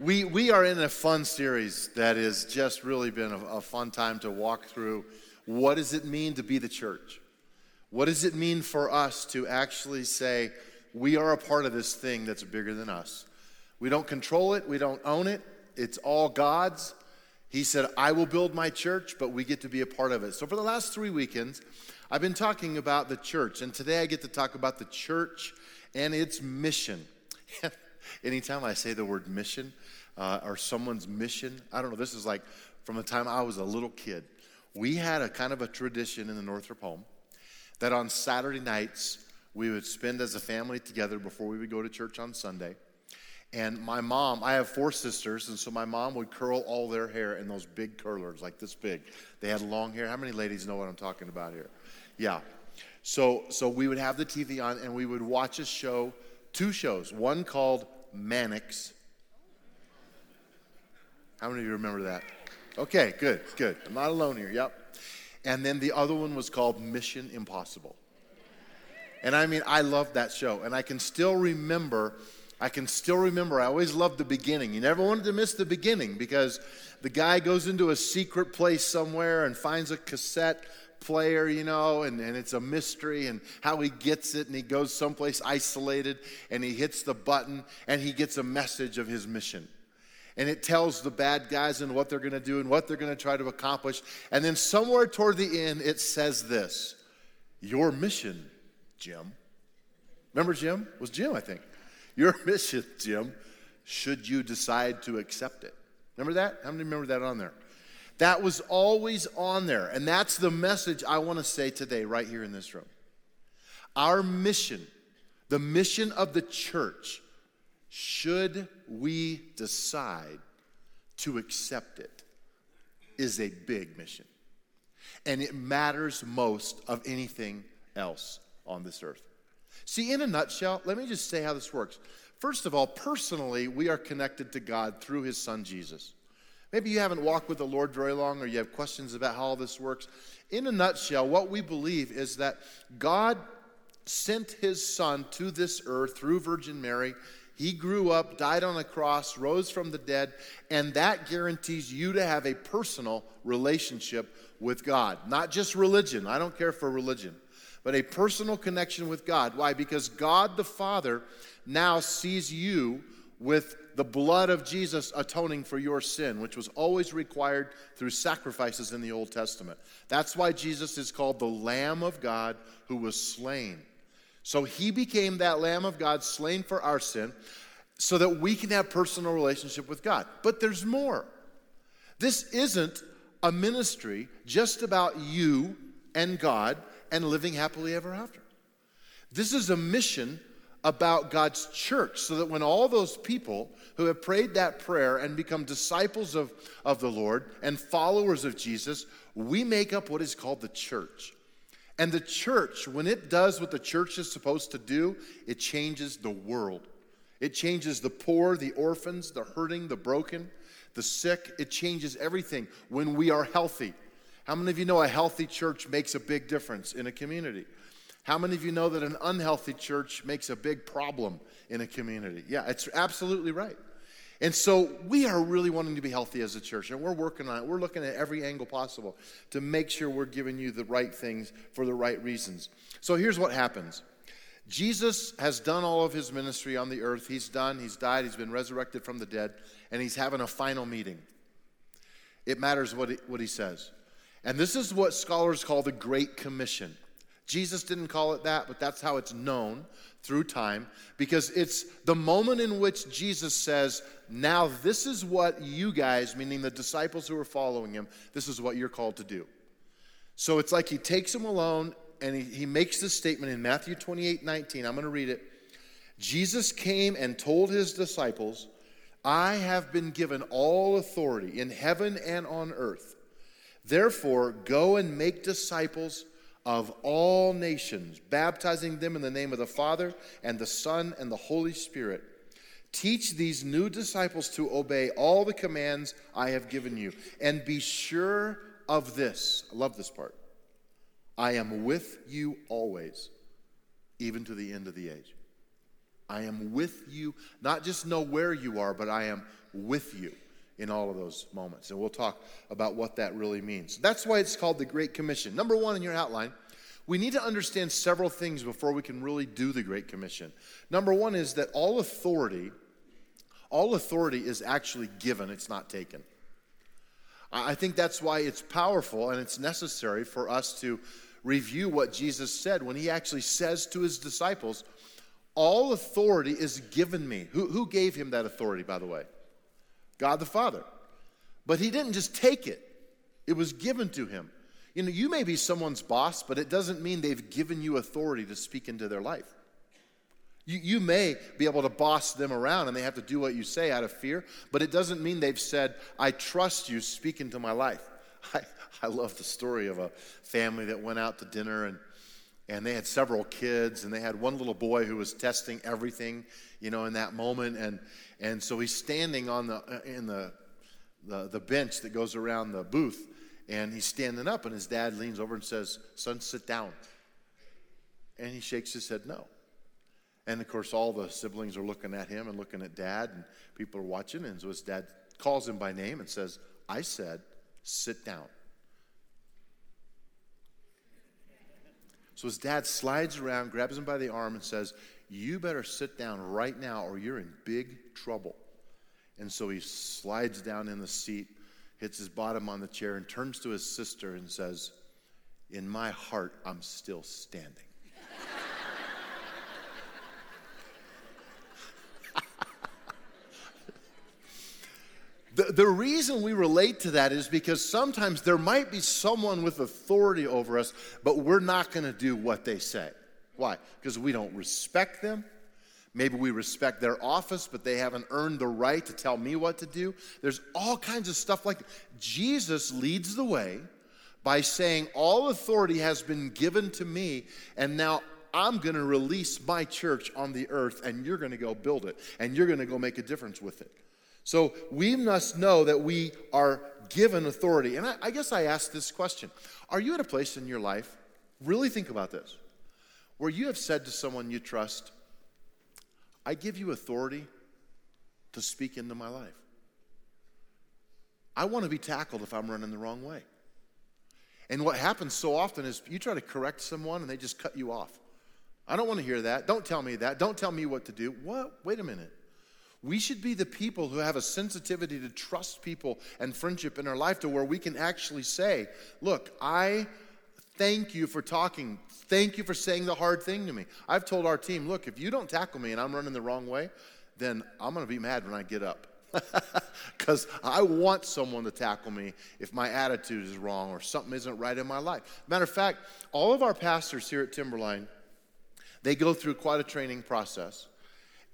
We are in a fun series that has just really been a fun time to walk through. What does it mean to be the church? What does it mean for us to actually say, we are a part of this thing that's bigger than us? We don't control it. We don't own it. It's all God's. He said, I will build my church, but we get to be a part of it. So for the last 3 weekends, I've been talking about the church. And today I get to talk about the church and its mission. Anytime I say the word mission or someone's mission, I don't know, this is like from the time I was a little kid. We had a kind of a tradition in the Northrop home that on Saturday nights we would spend as a family together before we would go to church on Sunday. And my mom, I have 4 sisters, and so my mom would curl all their hair in those big curlers, like this big. They had long hair. How many ladies know what I'm talking about here? Yeah. So we would have the TV on, and we would watch a show, 2 shows, one called Mannix. How many of you remember that? Okay, good. I'm not alone here, yep. And then the other one was called Mission Impossible. And I mean, I loved that show. And I can still remember, I always loved the beginning. You never wanted to miss the beginning because the guy goes into a secret place somewhere and finds a cassette player, you know, and it's a mystery and how he gets it, and he goes someplace isolated and he hits the button and he gets a message of his mission. And it tells the bad guys and what they're going to do and what they're going to try to accomplish. And then somewhere toward the end, it says this, your mission, Jim. Remember Jim? It was Jim, I think. Your mission, Jim, should you decide to accept it. Remember that? How many remember that on there? That was always on there. And that's the message I want to say today right here in this room. Our mission, the mission of the church, should we decide to accept it, is a big mission. And it matters most of anything else on this earth. See, in a nutshell, let me just say how this works. First of all, personally, we are connected to God through his son, Jesus. Maybe you haven't walked with the Lord very long, or you have questions about how all this works. In a nutshell, what we believe is that God sent his son to this earth through Virgin Mary. He grew up, died on a cross, rose from the dead, and that guarantees you to have a personal relationship with God. Not just religion. I don't care for religion. But a personal connection with God. Why? Because God the Father now sees you with the blood of Jesus atoning for your sin, which was always required through sacrifices in the Old Testament. That's why Jesus is called the Lamb of God who was slain. So he became that Lamb of God slain for our sin so that we can have personal relationship with God. But there's more. This isn't a ministry just about you and God and living happily ever after. This is a mission about God's church, so that when all those people who have prayed that prayer and become disciples of the Lord and followers of Jesus, we make up what is called the church. And the church, when it does what the church is supposed to do, it changes the world. It changes the poor, the orphans, the hurting, the broken, the sick. It changes everything when we are healthy. How many of you know a healthy church makes a big difference in a community? How many of you know that an unhealthy church makes a big problem in a community? Yeah, it's absolutely right. And so we are really wanting to be healthy as a church, and we're working on it. We're looking at every angle possible to make sure we're giving you the right things for the right reasons. So here's what happens. Jesus has done all of his ministry on the earth. He's done, he's died, he's been resurrected from the dead, and he's having a final meeting. It matters what he says. And this is what scholars call the Great Commission. Jesus didn't call it that, but that's how it's known through time, because it's the moment in which Jesus says, now this is what you guys, meaning the disciples who are following him, this is what you're called to do. So it's like he takes them alone, and he makes this statement in Matthew 28:19. I'm going to read it. Jesus came and told his disciples, I have been given all authority in heaven and on earth. Therefore, go and make disciples of all nations, baptizing them in the name of the Father and the Son and the Holy Spirit. Teach these new disciples to obey all the commands I have given you. And be sure of this. I love this part. I am with you always, even to the end of the age. I am with you. Not just know where you are, but I am with you in all of those moments. And we'll talk about what that really means. That's why it's called the Great Commission. Number one in your outline, we need to understand several things before we can really do the Great Commission. Number one is that all authority is actually given, it's not taken. I think that's why it's powerful and it's necessary for us to review what Jesus said when he actually says to his disciples, all authority is given me. Who gave him that authority, by the way? God the Father. But he didn't just take it. It was given to him. You know, you may be someone's boss, but it doesn't mean they've given you authority to speak into their life. You may be able to boss them around and they have to do what you say out of fear, but it doesn't mean they've said, I trust you, speak into my life. I love the story of a family that went out to dinner and they had several kids, and they had one little boy who was testing everything, you know, in that moment, and so he's standing on the bench that goes around the booth, and he's standing up, and his dad leans over and says, son, sit down. And he shakes his head no. And, of course, all the siblings are looking at him and looking at dad, and people are watching, and so his dad calls him by name and says, I said, sit down. So his dad slides around, grabs him by the arm, and says, you better sit down right now or you're in big trouble. And so he slides down in the seat, hits his bottom on the chair, and turns to his sister and says, in my heart, I'm still standing. The reason we relate to that is because sometimes there might be someone with authority over us, but we're not going to do what they say. Why? Because we don't respect them. Maybe we respect their office, but they haven't earned the right to tell me what to do. There's all kinds of stuff like that. Jesus leads the way by saying, all authority has been given to me, and now I'm going to release my church on the earth, and you're going to go build it, and you're going to go make a difference with it. So we must know that we are given authority. And I guess I ask this question. Are you at a place in your life, really think about this, where you have said to someone you trust, I give you authority to speak into my life. I want to be tackled if I'm running the wrong way. And what happens so often is you try to correct someone and they just cut you off. I don't want to hear that. Don't tell me that. Don't tell me what to do. What? Wait a minute. We should be the people who have a sensitivity to trust people and friendship in our life to where we can actually say, look, I thank you for talking. Thank you for saying the hard thing to me. I've told our team, look, if you don't tackle me and I'm running the wrong way, then I'm going to be mad when I get up. Because I want someone to tackle me if my attitude is wrong or something isn't right in my life. Matter of fact, all of our pastors here at Timberline, they go through quite a training process.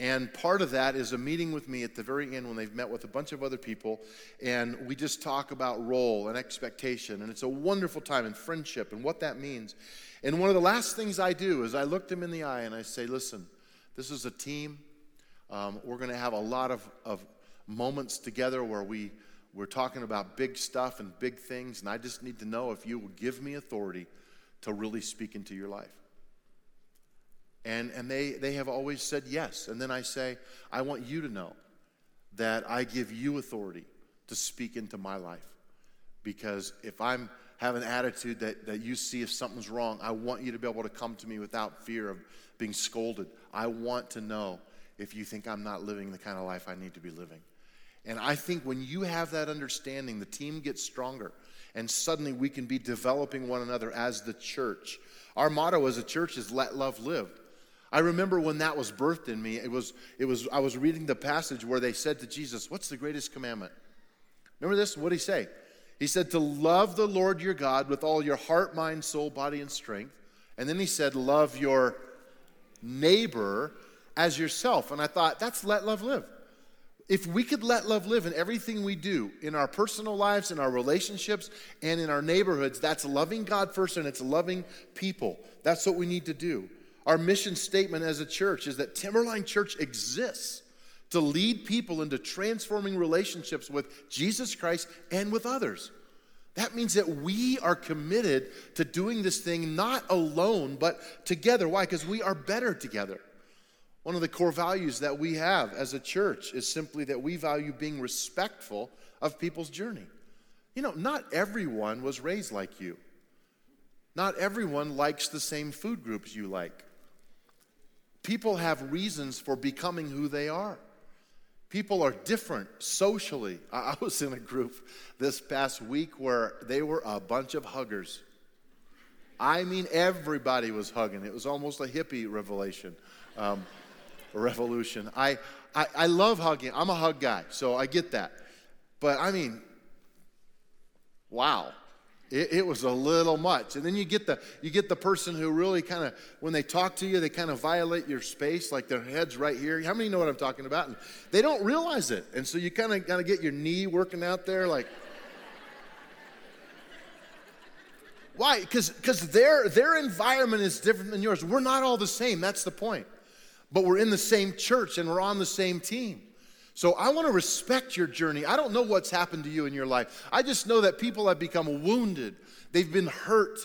And part of that is a meeting with me at the very end when they've met with a bunch of other people, and we just talk about role and expectation, and it's a wonderful time in friendship and what that means. And one of the last things I do is I look them in the eye and I say, listen, this is a team. We're going to have a lot of moments together where we're talking about big stuff and big things, and I just need to know if you will give me authority to really speak into your life. And they have always said yes. And then I say, I want you to know that I give you authority to speak into my life. Because if I have an attitude that you see if something's wrong, I want you to be able to come to me without fear of being scolded. I want to know if you think I'm not living the kind of life I need to be living. And I think when you have that understanding, the team gets stronger. And suddenly we can be developing one another as the church. Our motto as a church is let love live. I remember when that was birthed in me, it was. I was reading the passage where they said to Jesus, what's the greatest commandment? Remember this? What did he say? He said to love the Lord your God with all your heart, mind, soul, body, and strength. And then he said, love your neighbor as yourself. And I thought, that's let love live. If we could let love live in everything we do, in our personal lives, in our relationships, and in our neighborhoods, that's loving God first and it's loving people. That's what we need to do. Our mission statement as a church is that Timberline Church exists to lead people into transforming relationships with Jesus Christ and with others. That means that we are committed to doing this thing not alone, but together. Why? Because we are better together. One of the core values that we have as a church is simply that we value being respectful of people's journey. You know, not everyone was raised like you. Not everyone likes the same food groups you like. People have reasons for becoming who they are. People are different socially. I was in a group this past week where they were a bunch of huggers. I mean, everybody was hugging. It was almost a hippie revelation. Revolution. I love hugging. I'm a hug guy, so I get that. But I mean, wow, it was a little much. And then you get the person who really kind of, when they talk to you, they kind of violate your space, like their head's right here. How many know what I'm talking about? And they don't realize it. And so you kind of get your knee working out there, like. Why? Because their environment is different than yours. We're not all the same. That's the point. But we're in the same church and we're on the same team. So I want to respect your journey. I don't know what's happened to you in your life. I just know that people have become wounded. They've been hurt.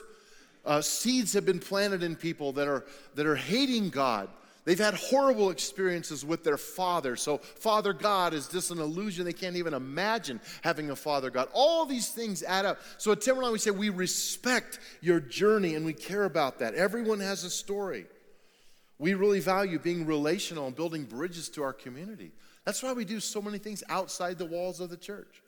Seeds have been planted in people that are hating God. They've had horrible experiences with their father. So Father God is just an illusion. They can't even imagine having a Father God. All these things add up. So at Timberline, we say we respect your journey and we care about that. Everyone has a story. We really value being relational and building bridges to our community. That's why we do so many things outside the walls of the church.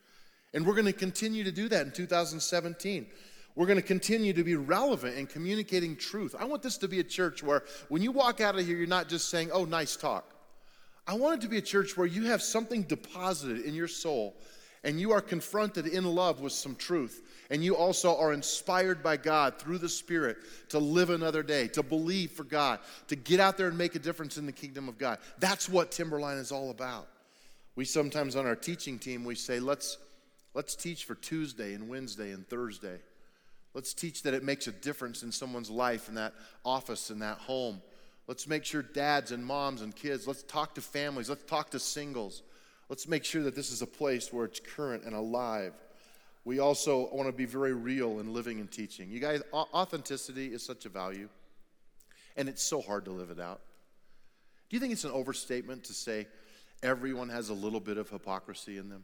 And we're going to continue to do that in 2017. We're going to continue to be relevant in communicating truth. I want this to be a church where when you walk out of here, you're not just saying, oh, nice talk. I want it to be a church where you have something deposited in your soul and you are confronted in love with some truth. And you also are inspired by God through the Spirit to live another day, to believe for God, to get out there and make a difference in the kingdom of God. That's what Timberline is all about. We sometimes on our teaching team, we say, let's teach for Tuesday and Wednesday and Thursday. Let's teach that it makes a difference in someone's life, in that office, in that home. Let's make sure dads and moms and kids, let's talk to families, let's talk to singles. Let's make sure that this is a place where it's current and alive. We also want to be very real in living and teaching. You guys, authenticity is such a value, and it's so hard to live it out. Do you think it's an overstatement to say everyone has a little bit of hypocrisy in them?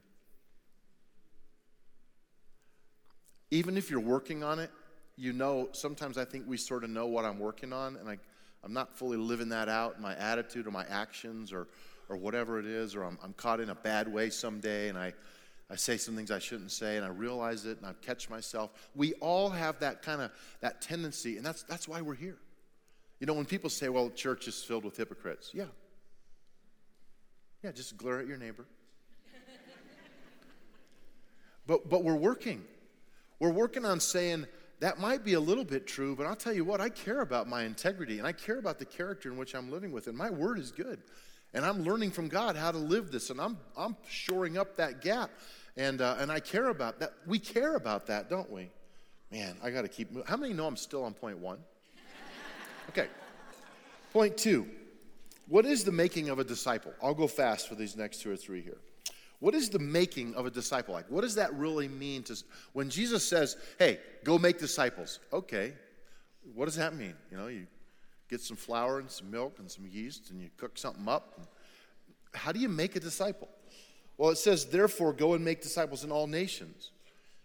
Even if you're working on it, you know, sometimes I think we sort of know what I'm working on, and I'm not fully living that out in my attitude or my actions or whatever it is, or I'm caught in a bad way someday, and I say some things I shouldn't say, and I realize it, and I catch myself. We all have that tendency, and that's why we're here. You know, when people say, well, the church is filled with hypocrites. Yeah. Yeah, just glare at your neighbor. But we're working. We're working on saying, that might be a little bit true, but I'll tell you what, I care about my integrity, and I care about the character in which I'm living with, and my word is good. And I'm learning from God how to live this, and I'm shoring up that gap, and I care about that. We care about that, don't we? Man, I got to keep moving. How many know I'm still on point one? Okay. Point two, what is the making of a disciple? I'll go fast for these next two or three here. What is the making of a disciple like? What does that really mean? When Jesus says, hey, go make disciples. Okay, what does that mean? You know, you get some flour and some milk and some yeast and you cook something up. How do you make a disciple? Well, it says, therefore, go and make disciples in all nations.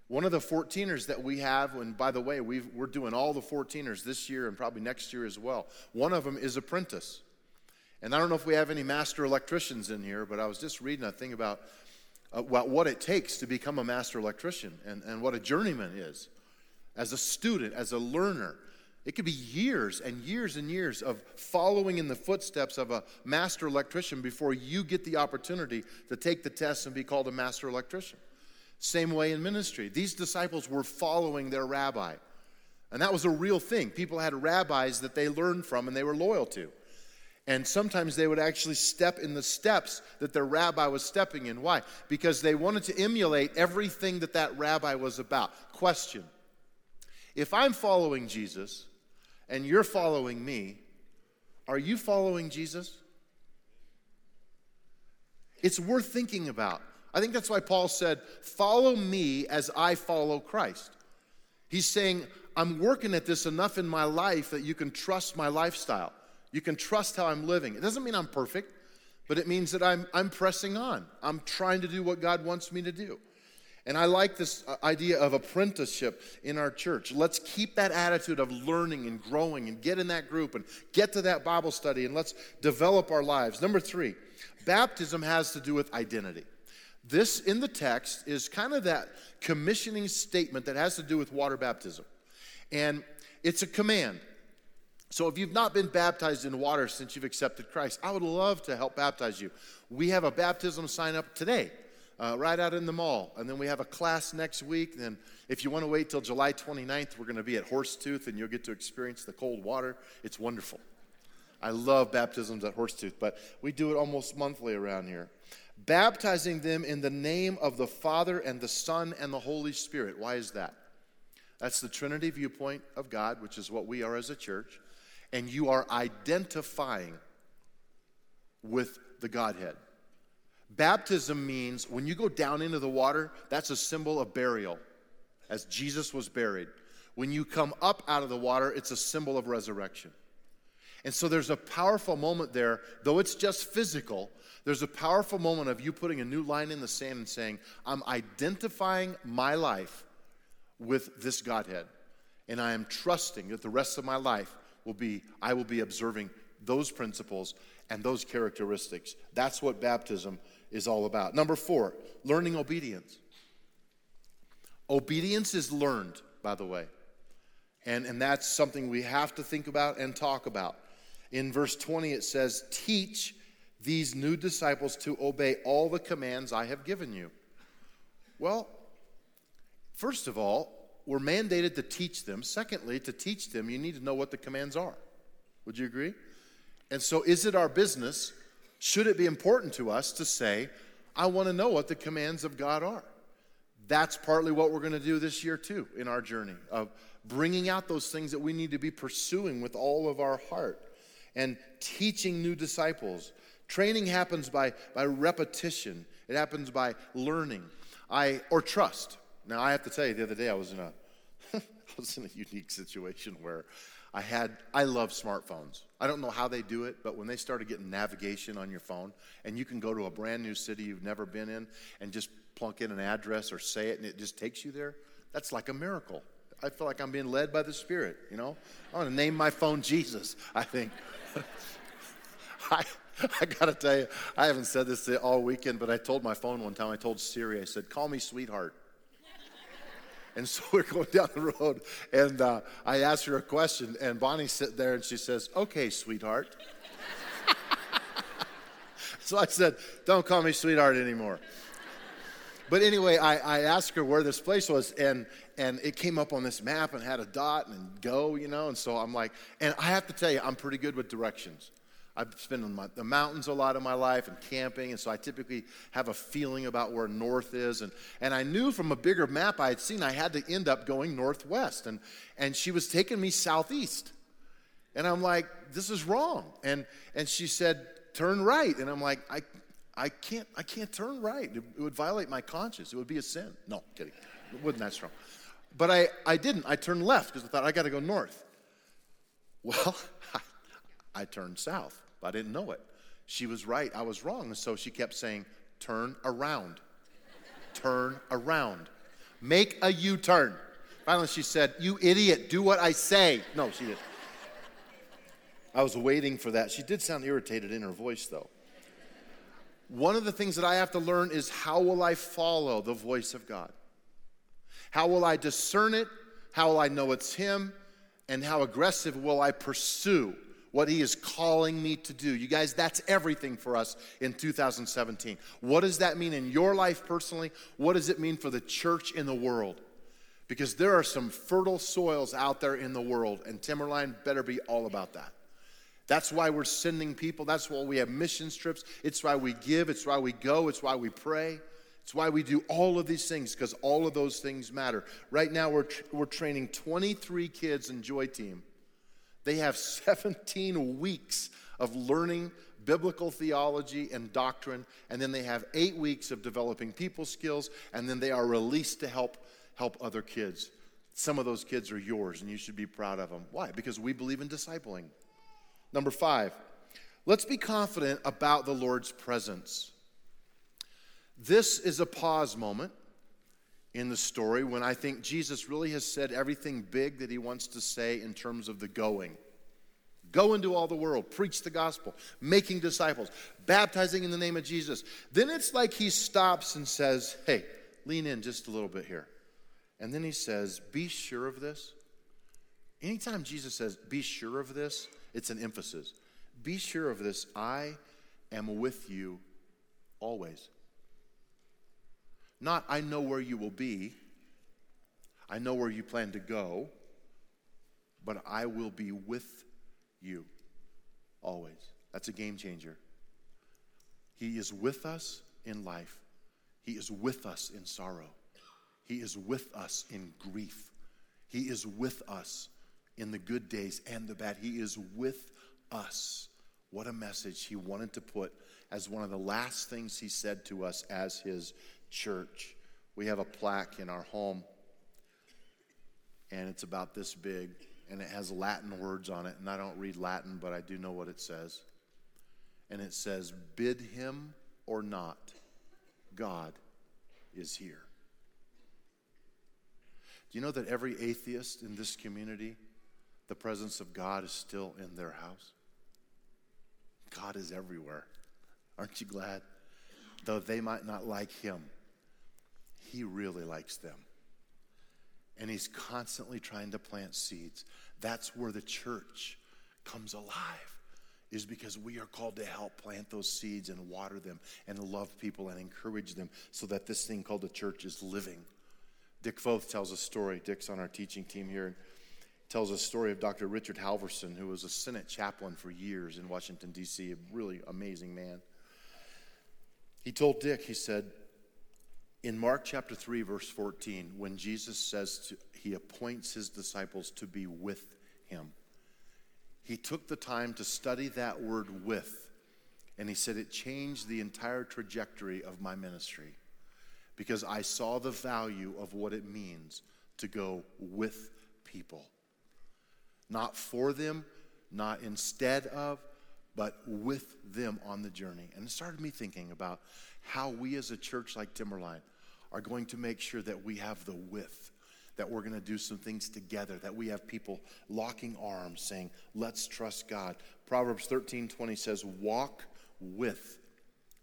One of the 14ers that we have, and by the way, we're doing all the 14ers this year and probably next year as well. One of them is apprentice. And I don't know if we have any master electricians in here, but I was just reading a thing about what it takes to become a master electrician and what a journeyman is. As a student, as a learner, it could be years and years and years of following in the footsteps of a master electrician before you get the opportunity to take the test and be called a master electrician. Same way in ministry. These disciples were following their rabbi. And that was a real thing. People had rabbis that they learned from and they were loyal to. And sometimes they would actually step in the steps that their rabbi was stepping in. Why? Because they wanted to emulate everything that rabbi was about. Question: if I'm following Jesus and you're following me, are you following Jesus? It's worth thinking about. I think that's why Paul said, follow me as I follow Christ. He's saying, I'm working at this enough in my life that you can trust my lifestyle. You can trust how I'm living. It doesn't mean I'm perfect, but it means that I'm pressing on. I'm trying to do what God wants me to do. And I like this idea of apprenticeship in our church. Let's keep that attitude of learning and growing and get in that group and get to that Bible study and let's develop our lives. Number three, baptism has to do with identity. This in the text is kind of that commissioning statement that has to do with water baptism. And it's a command. So if you've not been baptized in water since you've accepted Christ, I would love to help baptize you. We have a baptism sign up today. Right out in the mall. And then we have a class next week. And if you want to wait till July 29th, we're going to be at Horsetooth, and you'll get to experience the cold water. It's wonderful. I love baptisms at Horsetooth, but we do it almost monthly around here. Baptizing them in the name of the Father and the Son and the Holy Spirit. Why is that? That's the Trinity viewpoint of God, which is what we are as a church. And you are identifying with the Godhead. Baptism means when you go down into the water, that's a symbol of burial, as Jesus was buried. When you come up out of the water, it's a symbol of resurrection. And so there's a powerful moment there, though it's just physical, there's a powerful moment of you putting a new line in the sand and saying, I'm identifying my life with this Godhead, and I am trusting that the rest of my life I will be observing those principles and those characteristics. That's what baptism is all about. Number four, learning obedience. Obedience is learned, by the way. And that's something we have to think about and talk about. In verse 20, it says, teach these new disciples to obey all the commands I have given you. Well, first of all, we're mandated to teach them. Secondly, to teach them, you need to know what the commands are. Would you agree? And so is it our business, should it be important to us to say, I want to know what the commands of God are? That's partly what we're going to do this year too in our journey of bringing out those things that we need to be pursuing with all of our heart and teaching new disciples. Training happens by repetition. It happens by learning or trust. Now, I have to tell you, the other day I was in a unique situation where I love smartphones. I don't know how they do it, but when they started getting navigation on your phone, and you can go to a brand new city you've never been in and just plunk in an address or say it, and it just takes you there, that's like a miracle. I feel like I'm being led by the Spirit, you know? I want to name my phone Jesus, I think. I got to tell you, I haven't said this all weekend, but I told my phone one time, I told Siri, I said, call me sweetheart. And so we're going down the road, and I asked her a question, and Bonnie's sitting there, and she says, okay, sweetheart. So I said, don't call me sweetheart anymore. But anyway, I asked her where this place was, and it came up on this map and had a dot and go, you know, and so I'm like, and I have to tell you, I'm pretty good with directions. I've spent in the mountains a lot of my life and camping, and so I typically have a feeling about where north is. And I knew from a bigger map I had seen I had to end up going northwest. And she was taking me southeast. And I'm like, this is wrong. And she said, turn right. And I'm like, I can't turn right. It would violate my conscience. It would be a sin. No, kidding. It wasn't that strong. But I didn't. I turned left because I thought I got to go north. Well, I turned south. I didn't know it. She was right. I was wrong. And so she kept saying, turn around. Turn around. Make a U-turn. Finally, she said, you idiot, do what I say. No, she didn't. I was waiting for that. She did sound irritated in her voice, though. One of the things that I have to learn is how will I follow the voice of God? How will I discern it? How will I know it's Him? And how aggressive will I pursue what He is calling me to do? You guys, that's everything for us in 2017. What does that mean in your life personally? What does it mean for the church in the world? Because there are some fertile soils out there in the world, and Timberline better be all about that. That's why we're sending people. That's why we have mission trips. It's why we give. It's why we go. It's why we pray. It's why we do all of these things, because all of those things matter. Right now, we're training 23 kids in Joy Team. They have 17 weeks of learning biblical theology and doctrine, and then they have 8 weeks of developing people skills, and then they are released to help other kids. Some of those kids are yours, and you should be proud of them. Why? Because we believe in discipling. Number 5, let's be confident about the Lord's presence. This is a pause moment in the story when I think Jesus really has said everything big that he wants to say in terms of the going. Go into all the world, preach the gospel, making disciples, baptizing in the name of Jesus. Then it's like he stops and says, hey, lean in just a little bit here. And then he says, be sure of this. Anytime Jesus says, be sure of this, it's an emphasis. Be sure of this, I am with you always. Not, I know where you will be. I know where you plan to go. But I will be with you always. That's a game changer. He is with us in life. He is with us in sorrow. He is with us in grief. He is with us in the good days and the bad. He is with us. What a message he wanted to put as one of the last things he said to us as his church. We have a plaque in our home, and it's about this big, and it has Latin words on it, and I don't read Latin, but I do know what it says. And it says, bid him or not, God is here. Do you know that every atheist in this community, the presence of God is still in their house? God is everywhere. Aren't you glad? Though they might not like him, he really likes them. And he's constantly trying to plant seeds. That's where the church comes alive, is because we are called to help plant those seeds and water them and love people and encourage them so that this thing called the church is living. Dick Foth tells a story. Dick's on our teaching team here. Tells a story of Dr. Richard Halverson, who was a Senate chaplain for years in Washington, D.C., a really amazing man. He told Dick, he said, in Mark chapter 3, verse 14, when Jesus says he appoints his disciples to be with him, he took the time to study that word with, and he said it changed the entire trajectory of my ministry because I saw the value of what it means to go with people. Not for them, not instead of, but with them on the journey. And it started me thinking about how we as a church like Timberline are going to make sure that we have the with, that we're going to do some things together, that we have people locking arms saying, let's trust God. Proverbs 13:20 says, walk with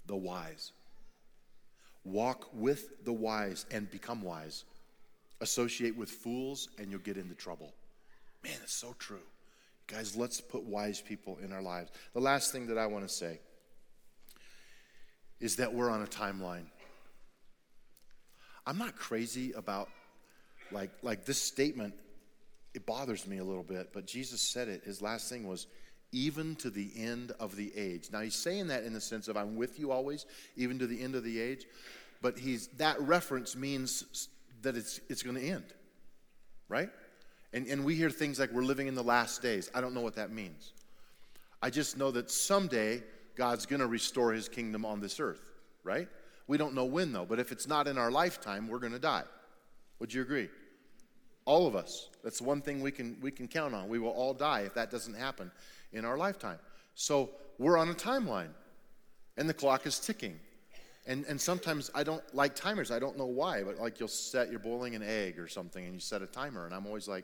the wise. Walk with the wise and become wise. Associate with fools and you'll get into trouble. Man, it's so true. Guys, let's put wise people in our lives. The last thing that I want to say is that we're on a timeline. I'm not crazy about, like this statement, it bothers me a little bit, but Jesus said it. His last thing was, even to the end of the age. Now, he's saying that in the sense of, I'm with you always, even to the end of the age, but that reference means that it's going to end, right? And we hear things like we're living in the last days. I don't know what that means. I just know that someday God's going to restore his kingdom on this earth, right? We don't know when, though. But if it's not in our lifetime, we're going to die. Would you agree? All of us. That's one thing we can count on. We will all die if that doesn't happen in our lifetime. So we're on a timeline, and the clock is ticking. And sometimes I don't like timers. I don't know why, but like you're boiling an egg or something, and you set a timer, and I'm always like,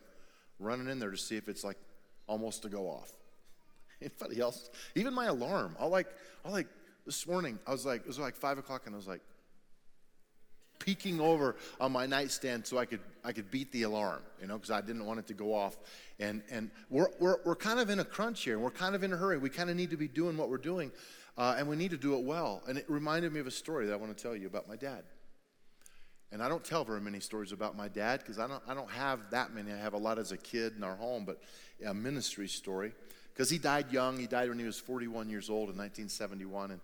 running in there to see if it's like almost to go off. Anybody else? Even my alarm. I'll this morning, it was like 5 o'clock and I was like peeking over on my nightstand so I could beat the alarm, because I didn't want it to go off. And we're kind of in a crunch here. We're kind of in a hurry. We kind of need to be doing what we're doing, and we need to do it well. And it reminded me of a story that I want to tell you about my dad. And I don't tell very many stories about my dad because I don't have that many. I have a lot as a kid in our home, but a ministry story. Because he died young. He died when he was 41 years old in 1971. And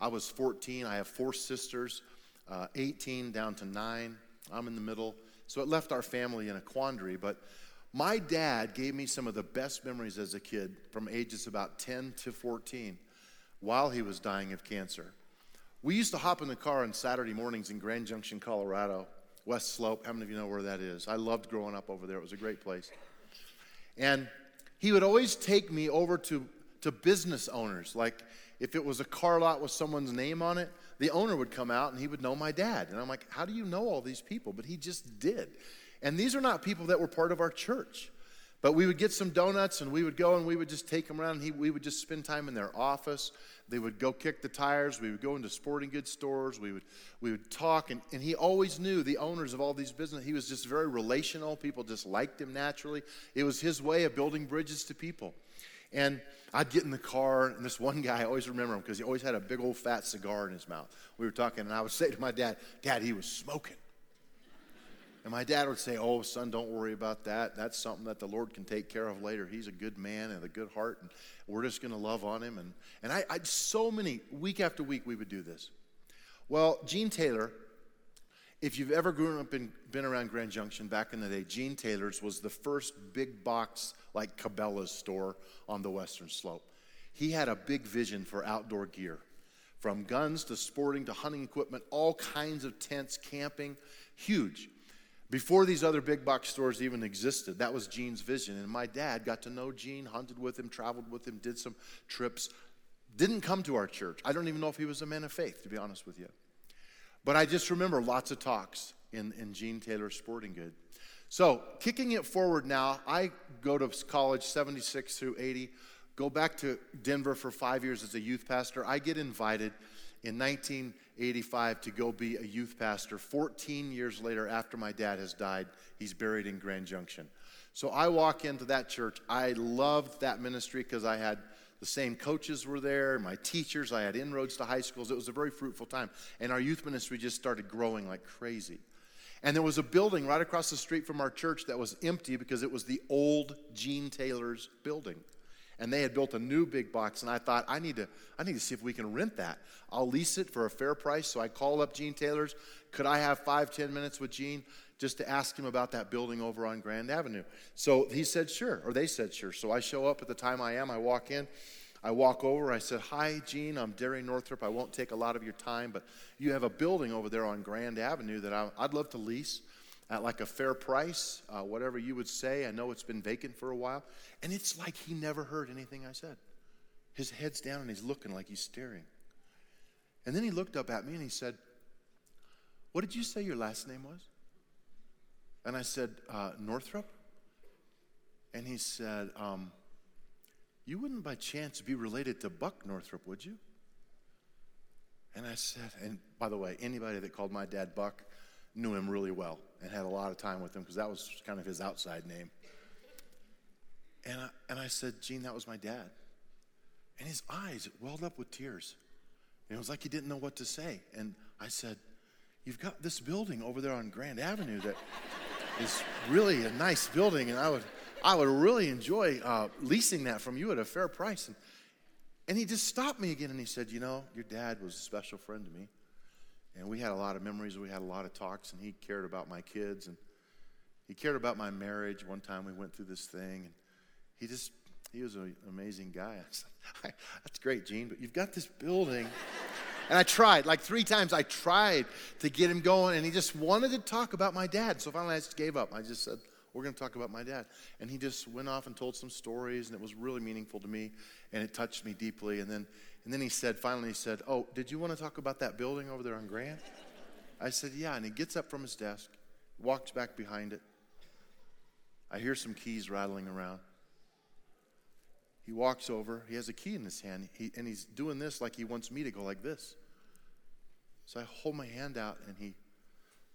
I was 14. I have 4 sisters, 18 down to 9. I'm in the middle. So it left our family in a quandary. But my dad gave me some of the best memories as a kid from ages about 10 to 14 while he was dying of cancer. We used to hop in the car on Saturday mornings in Grand Junction, Colorado, West Slope. How many of you know where that is? I loved growing up over there. It was a great place. And he would always take me over to to business owners. Like if it was a car lot with someone's name on it, the owner would come out and he would know my dad. And I'm like, how do you know all these people? But he just did. And these are not people that were part of our church. But we would get some donuts and we would go and we would just take them around. And we would just spend time in their office. They would go kick the tires. We would go into sporting goods stores. We would talk. And he always knew the owners of all these businesses. He was just very relational. People just liked him naturally. It was his way of building bridges to people. And I'd get in the car, and this one guy, I always remember him because he always had a big old fat cigar in his mouth. We were talking, and I would say to my dad, "Dad, he was smoking." And my dad would say, "Oh, son, don't worry about that. That's something that the Lord can take care of later. He's a good man and a good heart, and we're just going to love on him." And I so many, week after week, we would do this. Well, Gene Taylor, if you've ever grown up and been around Grand Junction back in the day, Gene Taylor's was the first big box, like Cabela's store on the Western Slope. He had a big vision for outdoor gear, from guns to sporting to hunting equipment, all kinds of tents, camping, huge. Before these other big box stores even existed, that was Gene's vision. And my dad got to know Gene, hunted with him, traveled with him, did some trips, didn't come to our church. I don't even know if he was a man of faith, to be honest with you. But I just remember lots of talks in Gene Taylor's sporting good. So kicking it forward now, I go to college 76 through 80, go back to Denver for 5 years as a youth pastor. I get invited in 1985 to go be a youth pastor 14 years later after my dad has died. He's buried in Grand Junction. So I walk into that church. I loved that ministry because I had the same coaches were there, my teachers. I had inroads to high schools. It was a very fruitful time. And our youth ministry just started growing like crazy. And there was a building right across the street from our church that was empty because it was the old Gene Taylor's building. And they had built a new big box, and I thought, I need to see if we can rent that. I'll lease it for a fair price. So I called up Gene Taylor's. Could I have 5-10 minutes with Gene just to ask him about that building over on Grand Avenue? So he said sure, or they said sure. So I show up at the time I walk in. I walk over, I said, "Hi, Gene, I'm Dary Northrop. I won't take a lot of your time, but you have a building over there on Grand Avenue that I'd love to lease at like a fair price, whatever you would say. I know it's been vacant for a while." And it's like he never heard anything I said. His head's down and he's looking like he's staring. And then he looked up at me and he said, "What did you say your last name was?" And I said, "Northrop." And he said, "You wouldn't by chance be related to Buck Northrop, would you?" And I said, and by the way, anybody that called my dad Buck knew him really well and had a lot of time with him because that was kind of his outside name. And I said, "Gene, that was my dad." And his eyes welled up with tears. And it was like he didn't know what to say. And I said, "You've got this building over there on Grand Avenue that is really a nice building, and I would really enjoy leasing that from you at a fair price." And he just stopped me again and he said, "You know, your dad was a special friend to me. And we had a lot of memories. We had a lot of talks. And he cared about my kids. And he cared about my marriage. One time we went through this thing. And he was an amazing guy." I said, "That's great, Gene, but you've got this building." And I tried, like 3 times, I tried to get him going. And he just wanted to talk about my dad. So finally I just gave up. I just said, "We're going to talk about my dad." And he just went off and told some stories, and it was really meaningful to me, and it touched me deeply. And then he said, "Oh, did you want to talk about that building over there on Grand?" I said, "Yeah." And he gets up from his desk, walks back behind it. I hear some keys rattling around. He walks over. He has a key in his hand, and he's doing this like he wants me to go like this. So I hold my hand out, and he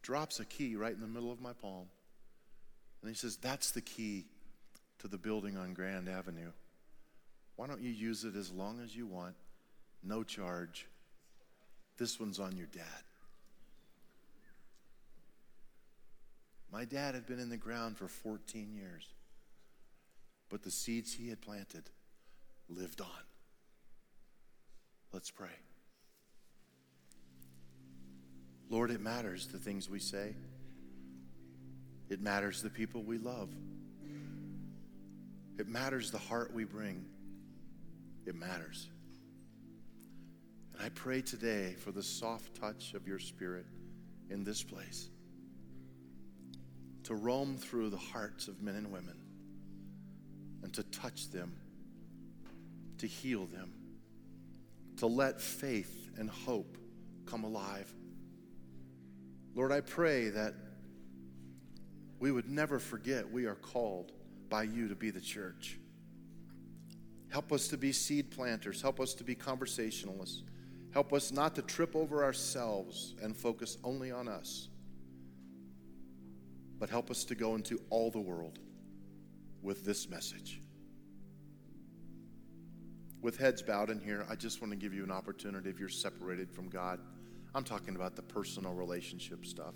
drops a key right in the middle of my palm. And he says, "That's the key to the building on Grand Avenue. Why don't you use it as long as you want? No charge. This one's on your dad." My dad had been in the ground for 14 years, but the seeds he had planted lived on. Let's pray. Lord, it matters the things we say. It matters the people we love. It matters the heart we bring. It matters. And I pray today for the soft touch of your Spirit in this place to roam through the hearts of men and women and to touch them to heal them, to let faith and hope come alive. Lord, I pray that we would never forget we are called by you to be the church. Help us to be seed planters. Help us to be conversationalists. Help us not to trip over ourselves and focus only on us, but help us to go into all the world with this message. With heads bowed in here, I just want to give you an opportunity if you're separated from God. I'm talking about the personal relationship stuff.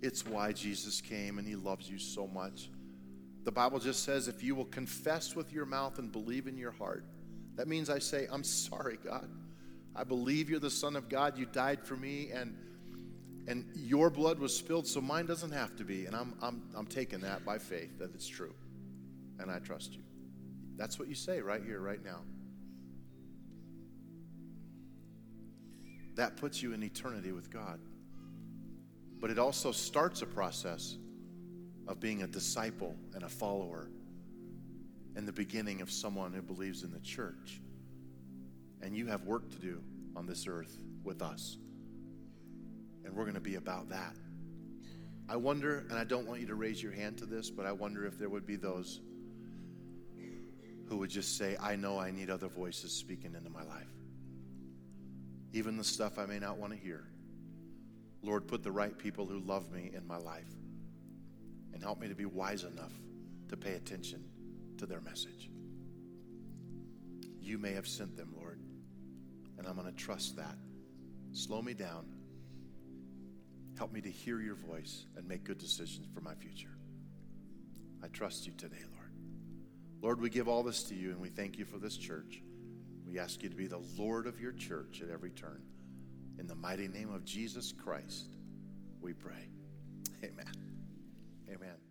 It's why Jesus came, and he loves you so much. The Bible just says if you will confess with your mouth and believe in your heart, that means I say, I'm sorry, God. I believe you're the Son of God. You died for me, and your blood was spilled, so mine doesn't have to be. And I'm taking that by faith that it's true, and I trust you. That's what you say right here, right now. That puts you in eternity with God. But it also starts a process of being a disciple and a follower and the beginning of someone who believes in the church. And you have work to do on this earth with us. And we're going to be about that. I wonder, and I don't want you to raise your hand to this, but I wonder if there would be those who would just say, I know I need other voices speaking into my life. Even the stuff I may not want to hear. Lord, put the right people who love me in my life and help me to be wise enough to pay attention to their message. You may have sent them, Lord, and I'm going to trust that. Slow me down. Help me to hear your voice and make good decisions for my future. I trust you today, Lord. Lord, we give all this to you, and we thank you for this church. We ask you to be the Lord of your church at every turn. In the mighty name of Jesus Christ, we pray. Amen. Amen.